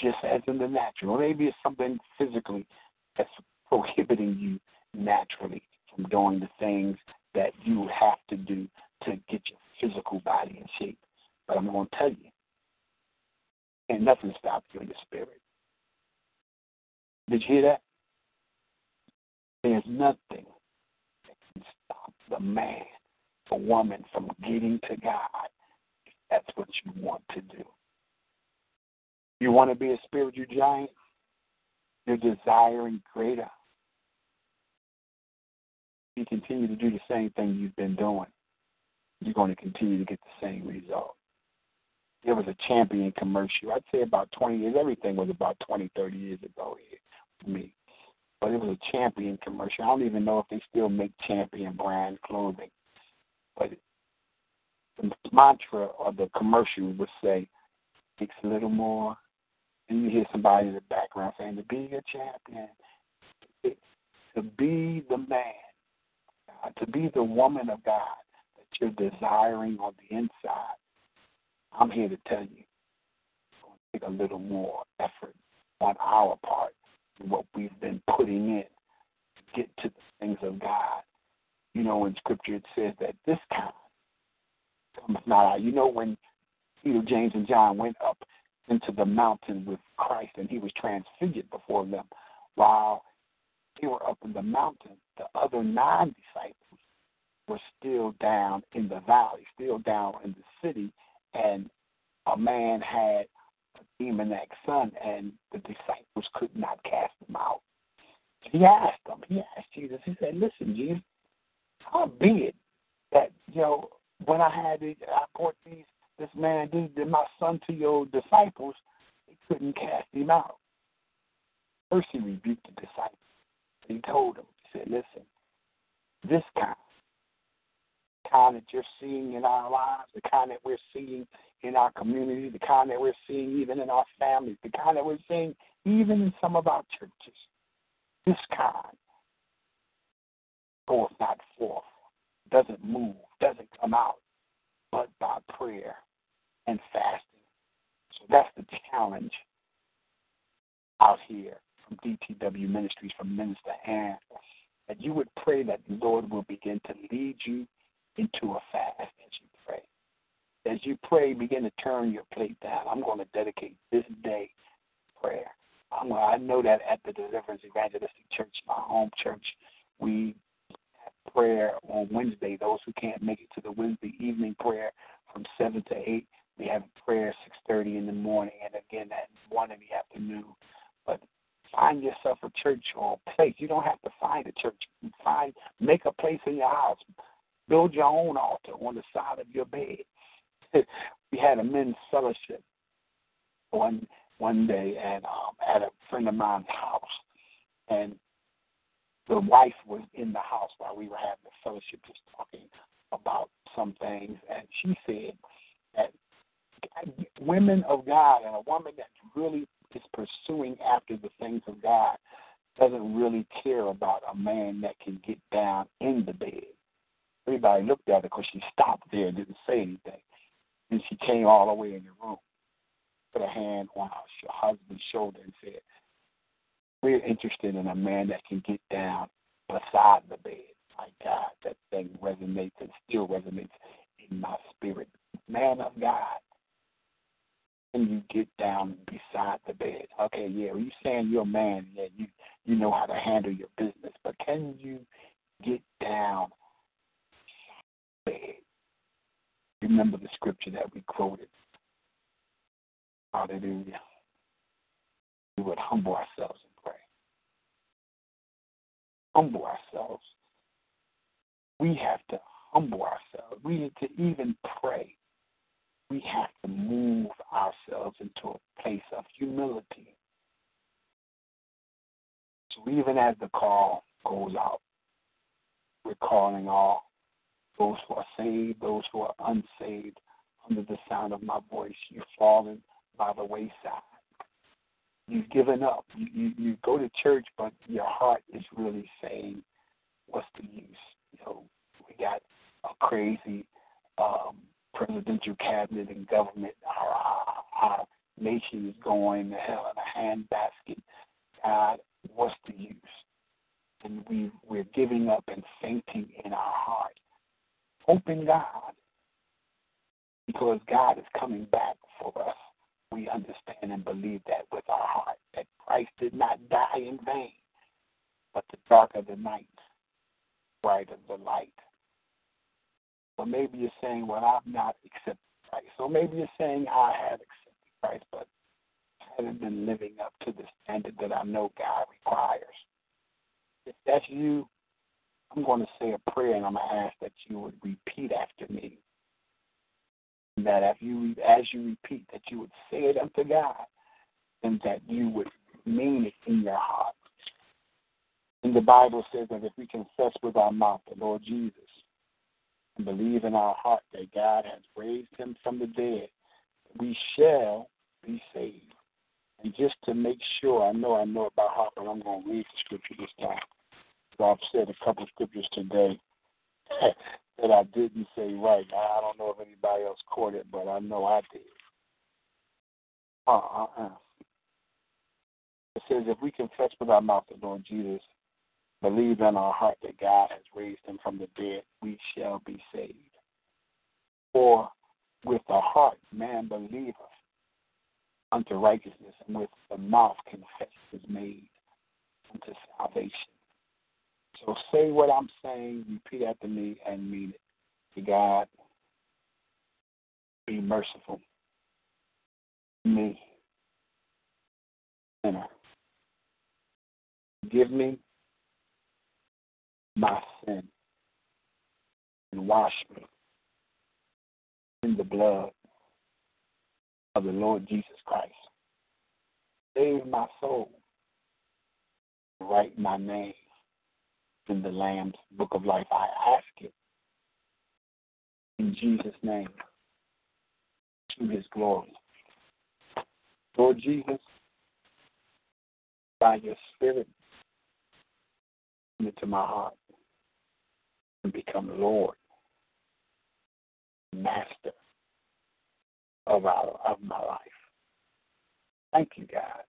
just as in the natural. Maybe it's something physically that's prohibiting you naturally from doing the things that you have to do to get your physical body in shape. But I'm going to tell you, and nothing stops you in your spirit. Did you hear that? There's nothing that can stop the man, the woman from getting to God if that's what you want to do. You want to be a spiritual giant? You're desiring greater. If you continue to do the same thing you've been doing, you're going to continue to get the same result. There was a Champion commercial. I'd say about twenty years. Everything was about twenty, thirty years ago here for me. But it was a Champion commercial. I don't even know if they still make Champion brand clothing. But the mantra or the commercial would say, "Takes a little more." And you hear somebody in the background saying, to be a champion, it's to be the man, God, to be the woman of God that you're desiring on the inside. I'm here to tell you, it's going to take a little more effort on our part than what we've been putting in to get to the things of God. You know, in Scripture it says that this kind comes not out. You know, when Peter, James, and John went up into the mountain with Christ and he was transfigured before them, while they were up in the mountain, the other nine disciples were still down in the valley, still down in the city, and a man had a demoniac son, and the disciples could not cast him out. He asked them, he asked Jesus, he said, listen, Jesus, how be it that, you know, when I had these, I brought these, this man, these, my son to your disciples, they couldn't cast him out. First he rebuked the disciples. He told them, he said, listen, this kind, the kind that you're seeing in our lives, the kind that we're seeing in our community, the kind that we're seeing even in our families, the kind that we're seeing even in some of our churches, this kind goeth not forth, doesn't move, doesn't come out, but by prayer and fasting. So that's the challenge out here from D T W Ministries, from Minister Ann, that you would pray that the Lord will begin to lead you into a fast as you pray. As you pray, begin to turn your plate down. I'm going to dedicate this day to prayer. I'm going to, I know that at the Deliverance Evangelistic Church, my home church, we have prayer on Wednesday. Those who can't make it to the Wednesday evening prayer from seven to eight, we have prayer six thirty in the morning and again at one in the afternoon. But find yourself a church or a place. You don't have to find a church. Find, make a place in your house. Build your own altar on the side of your bed. We had a men's fellowship one one day and um, at a friend of mine's house, and the wife was in the house while we were having the fellowship, just talking about some things, and she said that women of God and a woman that really is pursuing after the things of God doesn't really care about a man that can get down in the bed. Everybody looked at her because she stopped there and didn't say anything. And she came all the way in the room, put a hand on her husband's shoulder and said, we're interested in a man that can get down beside the bed. My God, that thing resonates and still resonates in my spirit. Man of God, can you get down beside the bed? Okay, yeah, well, you're saying you're a man. Yeah, you, you know how to handle your business. But can you get down beside the bed? Remember the scripture that we quoted. Hallelujah. We would humble ourselves and pray. Humble ourselves. We have to humble ourselves. We need to even pray. We have to move ourselves into a place of humility. So even as the call goes out, we're calling all those who are saved, those who are unsaved, under the sound of my voice. You've fallen by the wayside. You've given up. You, you, you go to church, but your heart is really saying, what's the use? You know, we got a crazy um, presidential cabinet and government. Our, our, our nation is going to hell in a handbasket. God, what's the use? And we, we're giving up and fainting in our heart. Hope in God, because God is coming back for us. We understand and believe that with our heart, that Christ did not die in vain, but the darker the night, brighter the light. Or maybe you're saying, well, I've not accepted Christ. Or maybe you're saying, I have accepted Christ, but I haven't been living up to the standard that I know God requires. If that's you, I'm going to say a prayer, and I'm going to ask that you would repeat after me. That if you, as you repeat, that you would say it unto God, and that you would mean it in your heart. And the Bible says that if we confess with our mouth the Lord Jesus and believe in our heart that God has raised him from the dead, we shall be saved. And just to make sure, I know I know it by heart, but I'm going to read the scripture this time. So I've said a couple of scriptures today that I didn't say right. I don't know if anybody else caught it, but I know I did. Uh, uh, uh. It says, if we confess with our mouth the Lord Jesus, believe in our heart that God has raised him from the dead, we shall be saved. For with the heart man believeth unto righteousness, and with the mouth confession is made unto salvation. So say what I'm saying, repeat after me, and mean it. To God be merciful to me, sinner. Give me my sin and wash me in the blood of the Lord Jesus Christ. Save my soul. Write my name in the Lamb's Book of Life. I ask it in Jesus' name, to his glory. Lord Jesus, by your Spirit, come into my heart and become Lord, Master of our, of my life. Thank you, God.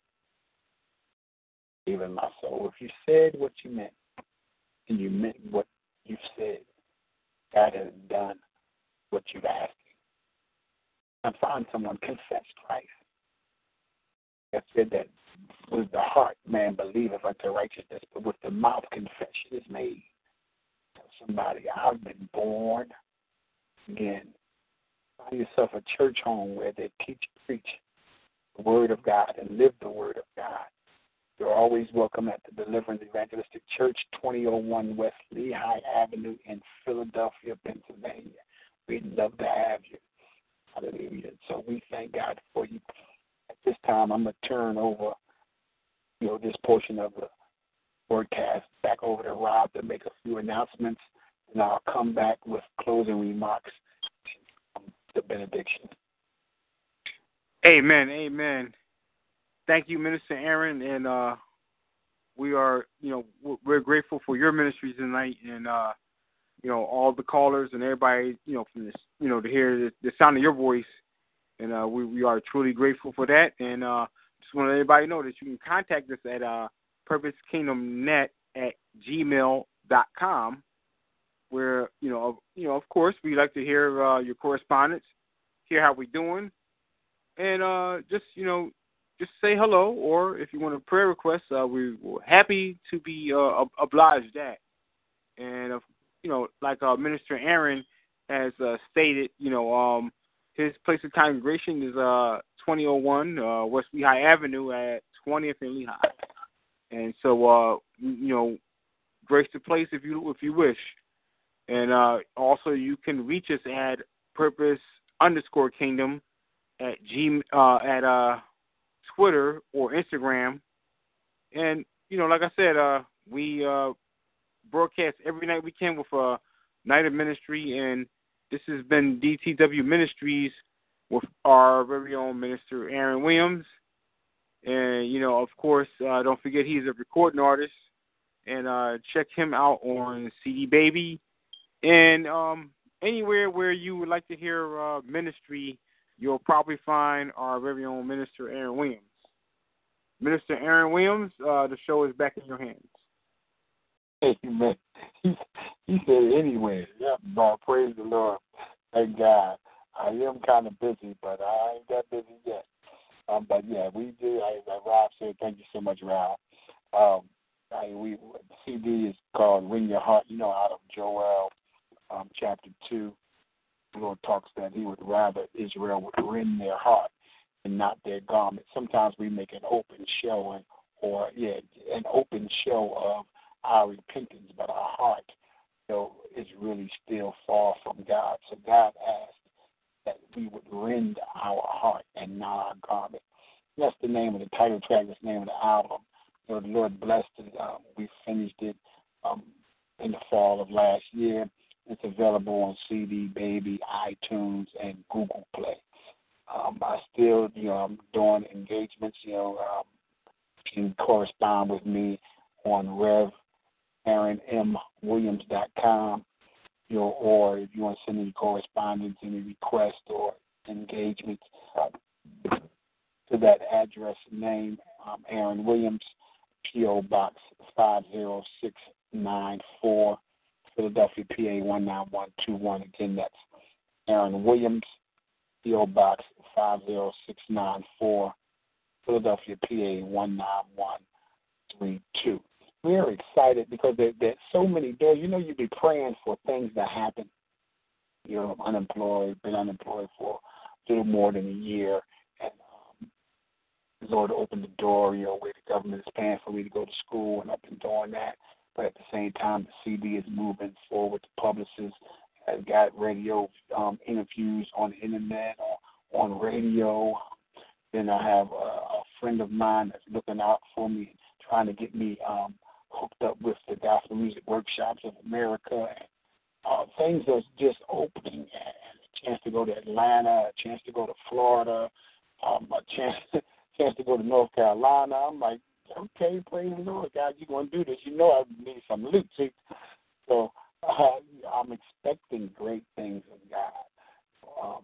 Even my soul. If you said what you meant, and you meant what you said, God has done what you've asked. And find someone, confess Christ. I said that with the heart man believeth unto righteousness, but with the mouth confession is made. Tell somebody, I've been born again. Find yourself a church home where they teach, preach the Word of God and live the Word of God. You're always welcome at the Deliverance Evangelistic Church, twenty oh one West Lehigh Avenue in Philadelphia, Pennsylvania. We'd love to have you. Hallelujah. So we thank God for you. At this time, I'm going to turn over, you know, this portion of the broadcast back over to Rob to make a few announcements, and I'll come back with closing remarks and the benediction. Amen. Amen. Thank you, Minister Aaron, and uh, we are, you know, we're grateful for your ministries tonight, and uh, you know, all the callers and everybody, you know, from this, you know, to hear the, the sound of your voice, and uh, we we are truly grateful for that, and uh, just want to let everybody know that you can contact us at uh, purpose kingdom net at gmail dot com, where you know, of, you know, of course, we like to hear uh, your correspondence, hear how we're doing, and uh, just you know. Just say hello, or if you want a prayer request, uh, we we're happy to be uh, obliged at. And, uh, you know, like uh, Minister Aaron has uh, stated, you know, um, his place of congregation is uh, twenty oh one uh, West Lehigh Avenue at twentieth and Lehigh. And so, uh, you know, grace the place if you if you wish. And uh, also you can reach us at purpose underscore kingdom at G uh, at uh. Twitter or Instagram, and you know, like I said, uh, we uh, broadcast every night we can with a night of ministry, and this has been D T W Ministries with our very own Minister Aaron Williams, and you know, of course, uh, don't forget he's a recording artist, and uh, check him out on C D Baby, and um, anywhere where you would like to hear uh, ministry. You'll probably find our very own Minister Aaron Williams. Minister Aaron Williams, uh, the show is back in your hands. Amen. He, he said anywhere. Yep, well, praise the Lord. Thank God. I am kind of busy, but I ain't that busy yet. Um, but, yeah, we do. I, like Rob said, thank you so much, Rob. Um, I, we C D is called Ring Your Heart, you know, out of Joel, um, chapter two. The Lord talks that he would rather Israel would rend their heart and not their garment. Sometimes we make an open showing or, yeah, an open show of our repentance, but our heart, you know, is really still far from God. So God asked that we would rend our heart and not our garment. That's the name of the title track, that's the name of the album. You know, the Lord blessed it. Um, we finished it um, in the fall of last year. It's available on C D Baby, iTunes, and Google Play. Um, I still, you know, I'm doing engagements. You know, um, you can correspond with me on rev aaron m williams dot com. you know, or if you want to send any correspondence, any requests or engagements uh, to that address and name, um, Aaron Williams, P O. Box five zero six nine four, Philadelphia, P A one nine one two one. Again, that's Aaron Williams, P O. Box five zero six nine four, Philadelphia, P A one nine one three two. We're excited because there, there's so many doors. You know, you'd be praying for things to happen. You're unemployed, been unemployed for a little more than a year, and um, the Lord opened the door, you know, where the government is paying for me to go to school, and I've been doing that. But at the same time, the C D is moving forward. The publicist has got radio um, interviews on the internet, on, on radio. Then I have a, a friend of mine that's looking out for me, trying to get me um, hooked up with the Gospel Music Workshops of America. And, uh, things are just opening. And a chance to go to Atlanta, a chance to go to Florida, um, a chance, chance to go to North Carolina. I'm like, okay, praise the Lord, God, you're going to do this. You know I need some loot. So uh, I'm expecting great things of God. Um,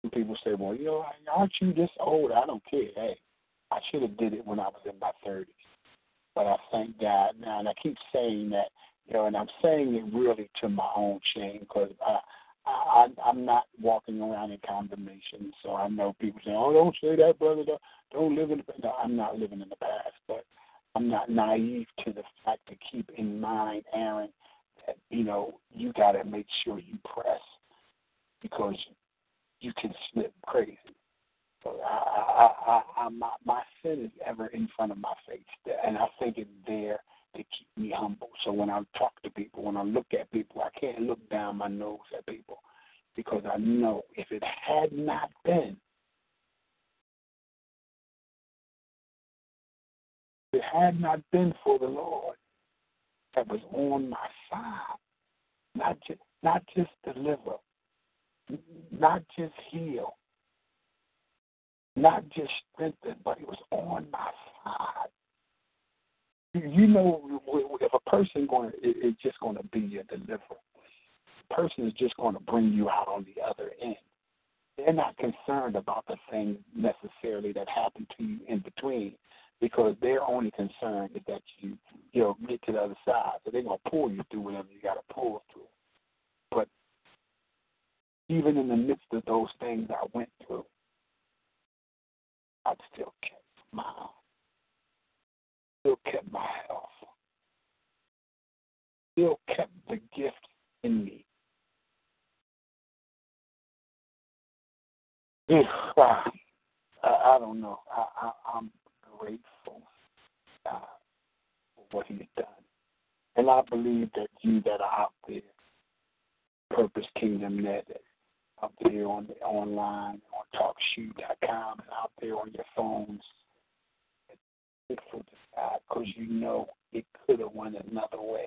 some people say, well, you know, aren't you this old? I don't care. Hey, I should have did it when I was in my thirties. But I thank God now, and I keep saying that, you know, and I'm saying it really to my own shame because I, I, I, I'm not walking around in condemnation. So I know people say, oh, don't say that, brother. Don't, don't live in the past. No, I'm not living in the past, but I'm not naive to the fact to keep in mind, Aaron, that, you know, you got to make sure you press because you can slip crazy. So I, I, I, I, my, my sin is ever in front of my face, and I think it's there to keep me humble. So when I talk to people, when I look at people, I can't look down my nose at people because I know if it had not been, if it had not been for the Lord that was on my side, not just, not just deliver, not just heal, not just strengthened, but he was on my side. You know, if a person going, it's just going to be your deliverer. The person is just going to bring you out on the other end. They're not concerned about the things necessarily that happened to you in between, because their only concern is that you, you know, get to the other side. So they're going to pull you through whatever you got to pull through. But even in the midst of those things I went through, I still kept my still kept my health, still kept the gift in me. I, I don't know. I, I, I'm grateful uh, for what he's done. And I believe that you that are out there, Purpose Kingdom Net, out there on the online, on talk shoe dot com, and out there on your phones. It's grateful to God because you know it could have went another way.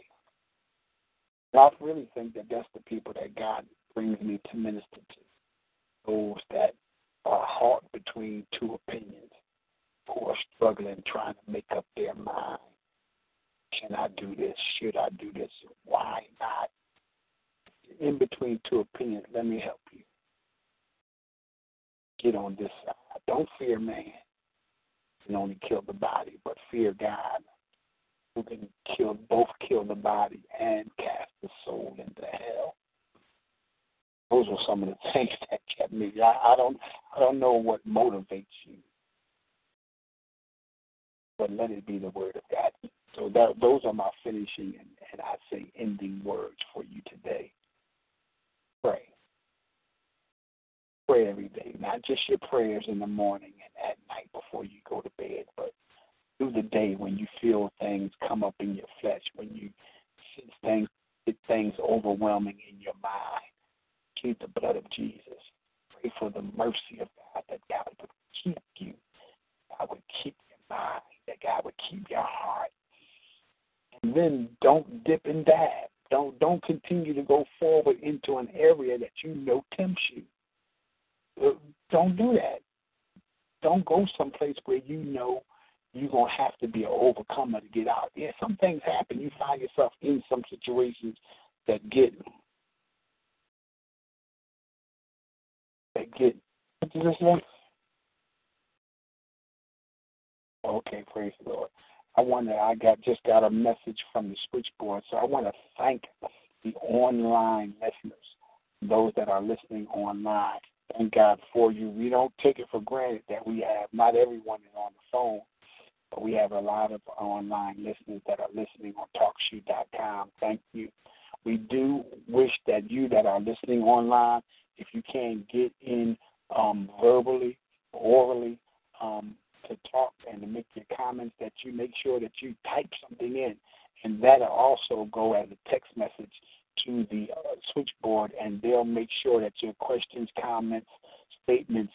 And I really think that that's the people that God brings me to minister to, those that are caught between two opinions, who are struggling, trying to make up their mind. Can I do this? Should I do this? Why not? In between two opinions, let me help you. Get on this side. Don't fear man. You can only kill the body, but fear God, who can kill both kill the body and cast the soul into hell. Those were some of the things that kept me. I, I don't I don't know what motivates you. But let it be the word of God. So that, those are my finishing and, and I say ending words for you today. Pray. Pray every day, not just your prayers in the morning and at night before you go to bed, but through the day when you feel things come up in your flesh, when you sense things, get things overwhelming in your mind. Keep the blood of Jesus. Pray for the mercy of God, that God would keep you, God would keep your mind, that God would keep your heart. And then don't dip and dab. Don't don't continue to go forward into an area that you know tempts you. Don't do that. Don't go someplace where you know you're going to have to be an overcomer to get out. Yeah, some things happen. You find yourself in some situations that get that get what is this one? Okay, praise the Lord. I want to, I got just got a message from the switchboard, so I want to thank the online listeners, those that are listening online. Thank God for you. We don't take it for granted that we have, not everyone is on the phone, but we have a lot of online listeners that are listening on talk shoe dot com. Thank you. We do wish that you that are listening online, if you can get in um, verbally, orally, um, to talk and to make your comments, that you make sure that you type something in, and that'll also go as a text message to the uh, switchboard, and they'll make sure that your questions, comments, statements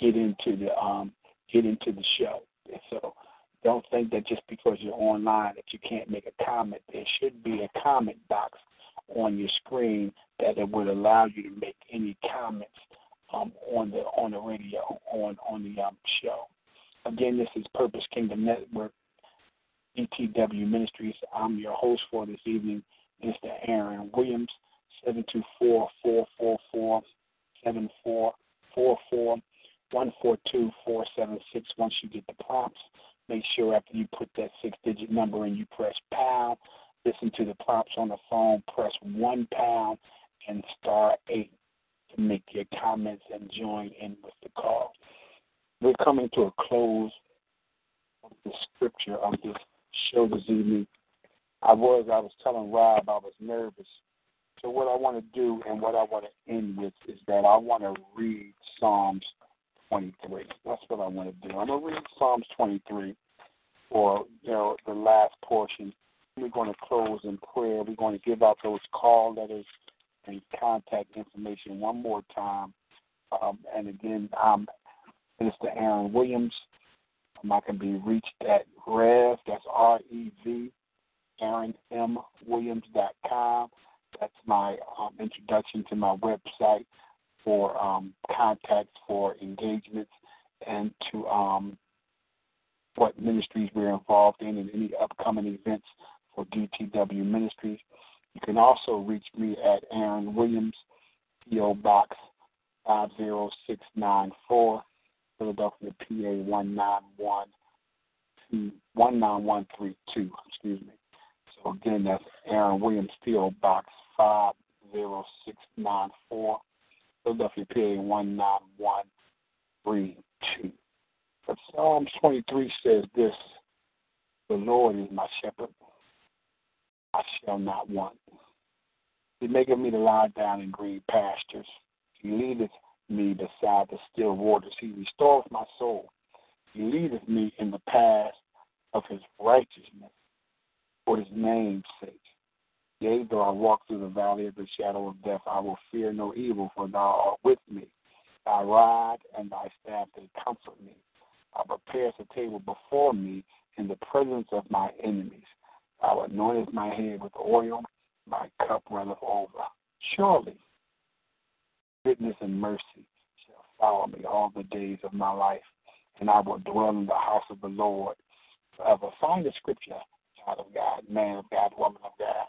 get into the um, get into the show. So don't think that just because you're online that you can't make a comment. There should be a comment box on your screen that it would allow you to make any comments um, on the on the radio on on the um, show. Again, this is Purpose Kingdom Network, D T W Ministries. I'm your host for this evening, Mister Aaron Williams. Seven two four, four four four, seven four four four, one four two, four seven six. Once you get the prompts, make sure after you put that six-digit number in, you press pound. Listen to the prompts on the phone, press one pound and star eight to make your comments and join in with the call. We're coming to a close of the scripture of this show this evening. I was, I was telling Rob I was nervous. So what I want to do and what I want to end with is that I want to read Psalms twenty-three. That's what I want to do. I'm going to read Psalms twenty-three for, you know, the last portion. We're going to close in prayer. We're going to give out those call letters and contact information one more time. Um, and again, I'm Mister Aaron Williams. I can be reached at Rev, that's R E V, Aaron M Williams dot com. That's my um, introduction to my website for um, contacts, for engagements, and to um, what ministries we're involved in and any upcoming events for D T W Ministries. You can also reach me at Aaron Williams, P O Box five zero six nine four. Philadelphia, P A one nine one one three two, excuse me. So, again, that's Aaron Williams, P O Box five zero six nine four, Philadelphia, P A one nine one three two. But Psalms twenty-three says this: the Lord is my shepherd, I shall not want. He maketh me to lie down in green pastures. He leadeth me beside the still waters. He restoreth my soul. He leadeth me in the path of his righteousness for his name's sake. Yea, though I walk through the valley of the shadow of death, I will fear no evil, for thou art with me. Thy rod and thy staff, they comfort me. Thou preparest a table before me in the presence of my enemies. Thou anointest my head with oil, my cup runneth over. Surely goodness and mercy shall follow me all the days of my life, and I will dwell in the house of the Lord forever. Find a scripture, child of God, man of God, woman of God,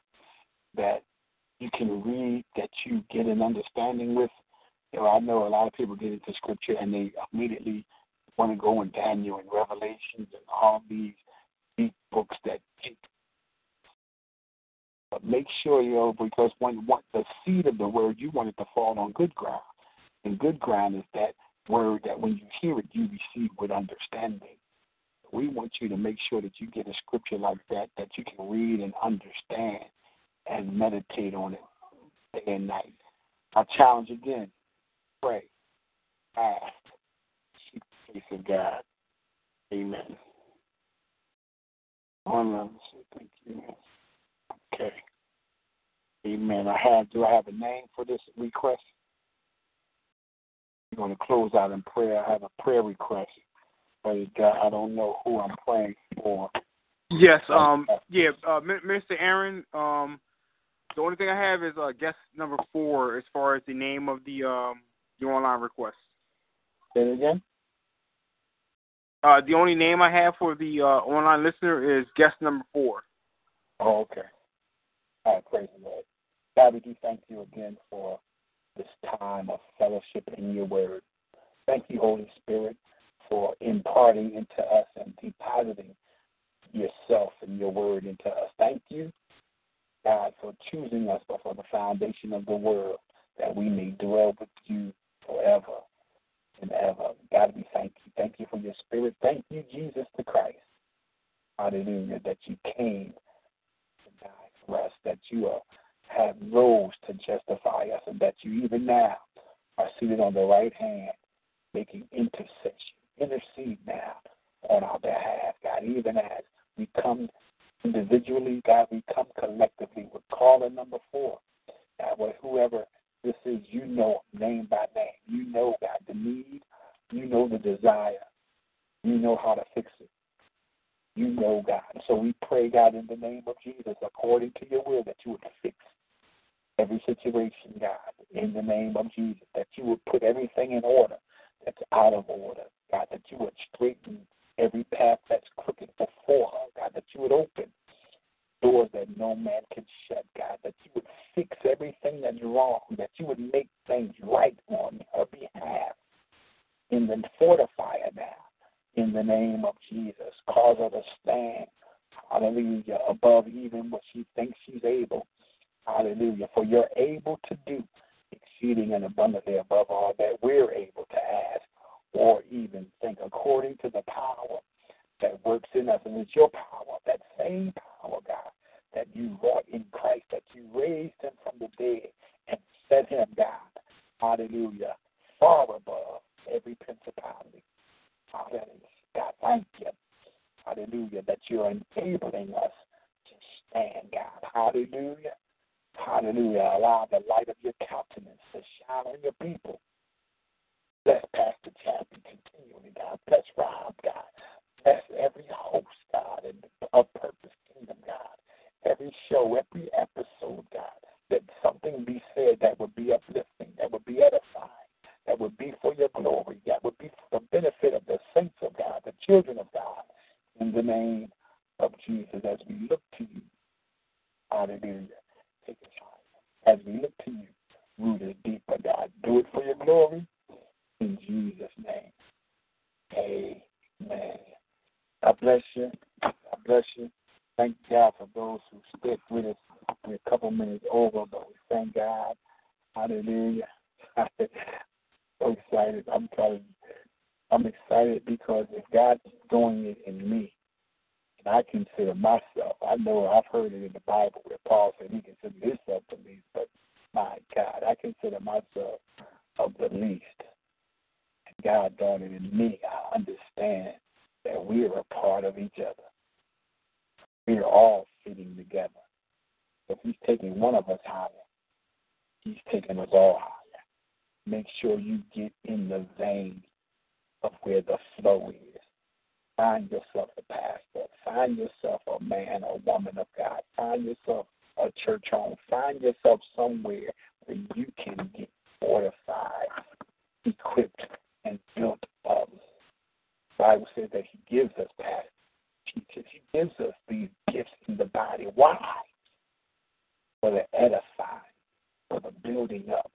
that you can read, that you get an understanding with. You know, I know a lot of people get into scripture and they immediately want to go in Daniel and Revelations and all these deep books that get. But make sure, you know, because when what the seed of the word, you want it to fall on good ground. And good ground is that word that when you hear it, you receive with understanding. We want you to make sure that you get a scripture like that, that you can read and understand and meditate on it day and night. I challenge again, pray, ask, seek the face of God. Amen. Online, thank you. Okay. Amen. I have. Do I have a name for this request? I'm going to close out in prayer. I have a prayer request, but I don't know who I'm praying for. Yes. Um. Yeah. Uh, Mister Aaron. Um. The only thing I have is uh, guest number four, as far as the name of the um the online request. Say it again. Uh, the only name I have for the uh, online listener is guest number four. Oh, okay. All right, praise the Lord. God, thank you again for this time of fellowship in your word. Thank you, Holy Spirit, for imparting into us and depositing yourself and your word into us. Thank you, God, for choosing us before the foundation of the world, that we may dwell with you forever and ever. God, we thank you. Thank you for your spirit. Thank you, Jesus the Christ. Hallelujah, that you came to die for us, that you are, have rose to justify us, and that you even now are seated on the right hand, making intercession. Intercede now on our behalf, God, even as we come individually, God, we come collectively. We're calling number four. God, whoever this is, you know name by name. You know, God, the need. You know the desire. You know how to fix it. You know, God. So we pray, God, in the name of Jesus, according to your will, that you would fix every situation, God, in the name of Jesus, that you would put everything in order that's out of order, God, that you would straighten every path that's crooked before her, God, that you would open doors that no man can shut, God, that you would fix everything that's wrong, that you would make things right on her behalf, and then fortify her now, in the name of Jesus. Cause her to stand, hallelujah, above even what she thinks she's able, hallelujah, for you're able to do exceeding and abundantly above all that we're able to ask or even think, according to the power that works in us. And it's your power, that same power, God, that you wrought in Christ, that you raised him from the dead and set him, God, hallelujah, far above every principality. Hallelujah. God, thank you, hallelujah, that you're enabling us to stand, God, hallelujah, hallelujah. Allow the light of your countenance to shine on your people. Bless Pastor Chappie continually, God. Bless Rob, God. Bless every host, God, and of Purpose Kingdom, God. Every show, every episode, God, that something be said that would be uplifting, that would be edifying, that would be for your glory, that would be for the benefit of the saints of God, the children of God, in the name of Jesus, as we look to you. Hallelujah. Take us higher. As we look to you, root us deeper, God. Do it for your glory. In Jesus' name, amen. God bless you. God bless you. Thank God for those who stick with us. We're a couple minutes over, but we thank God. Hallelujah. So excited. I'm telling you, I'm excited because if God's doing it in me, and I consider myself, I know I've heard it in the Bible where Paul said he considered himself the least, but my God, I consider myself of the least. God done it in me. I understand that we are a part of each other. We are all fitting together. If he's taking one of us higher, he's taking us all higher. Make sure you get in the vein of where the flow is. Find yourself a pastor. Find yourself a man or woman of God. Find yourself a church home. Find yourself somewhere where you can get fortified, equipped, and built up. The Bible says that he gives us pastors, teachers. He gives us these gifts in the body. Why? For the edifying, for the building up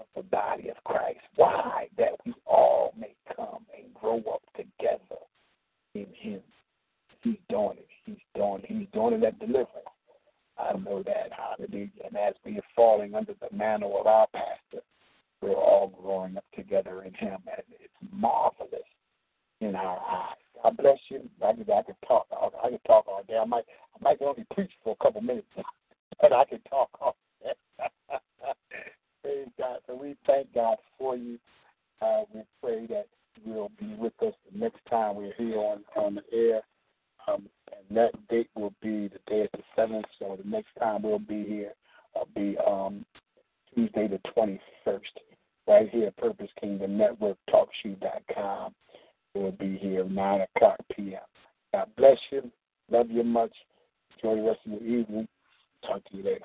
of the body of Christ. Why? That we all may come and grow up together in him. He's doing it. He's doing it. He's doing it at deliverance. I know that. Hallelujah. And as we are falling under the mantle of our pastor, we're all growing up together in him, and it's marvelous in our eyes. God bless you. I could, I could talk. I could talk all day. I might, I might only preach for a couple minutes, but I could talk all day. Praise God. So we thank God for you. Uh, we pray that you'll be with us the next time we're here on, on the air, um, and that date will be the day of the seventh. So the next time we'll be here will be um, Tuesday the twenty-first. Right here at Purpose Kingdom Network, talk shoe dot com. It will be here nine o'clock p.m. God bless you. Love you much. Enjoy the rest of your evening. Talk to you later.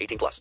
eighteen plus.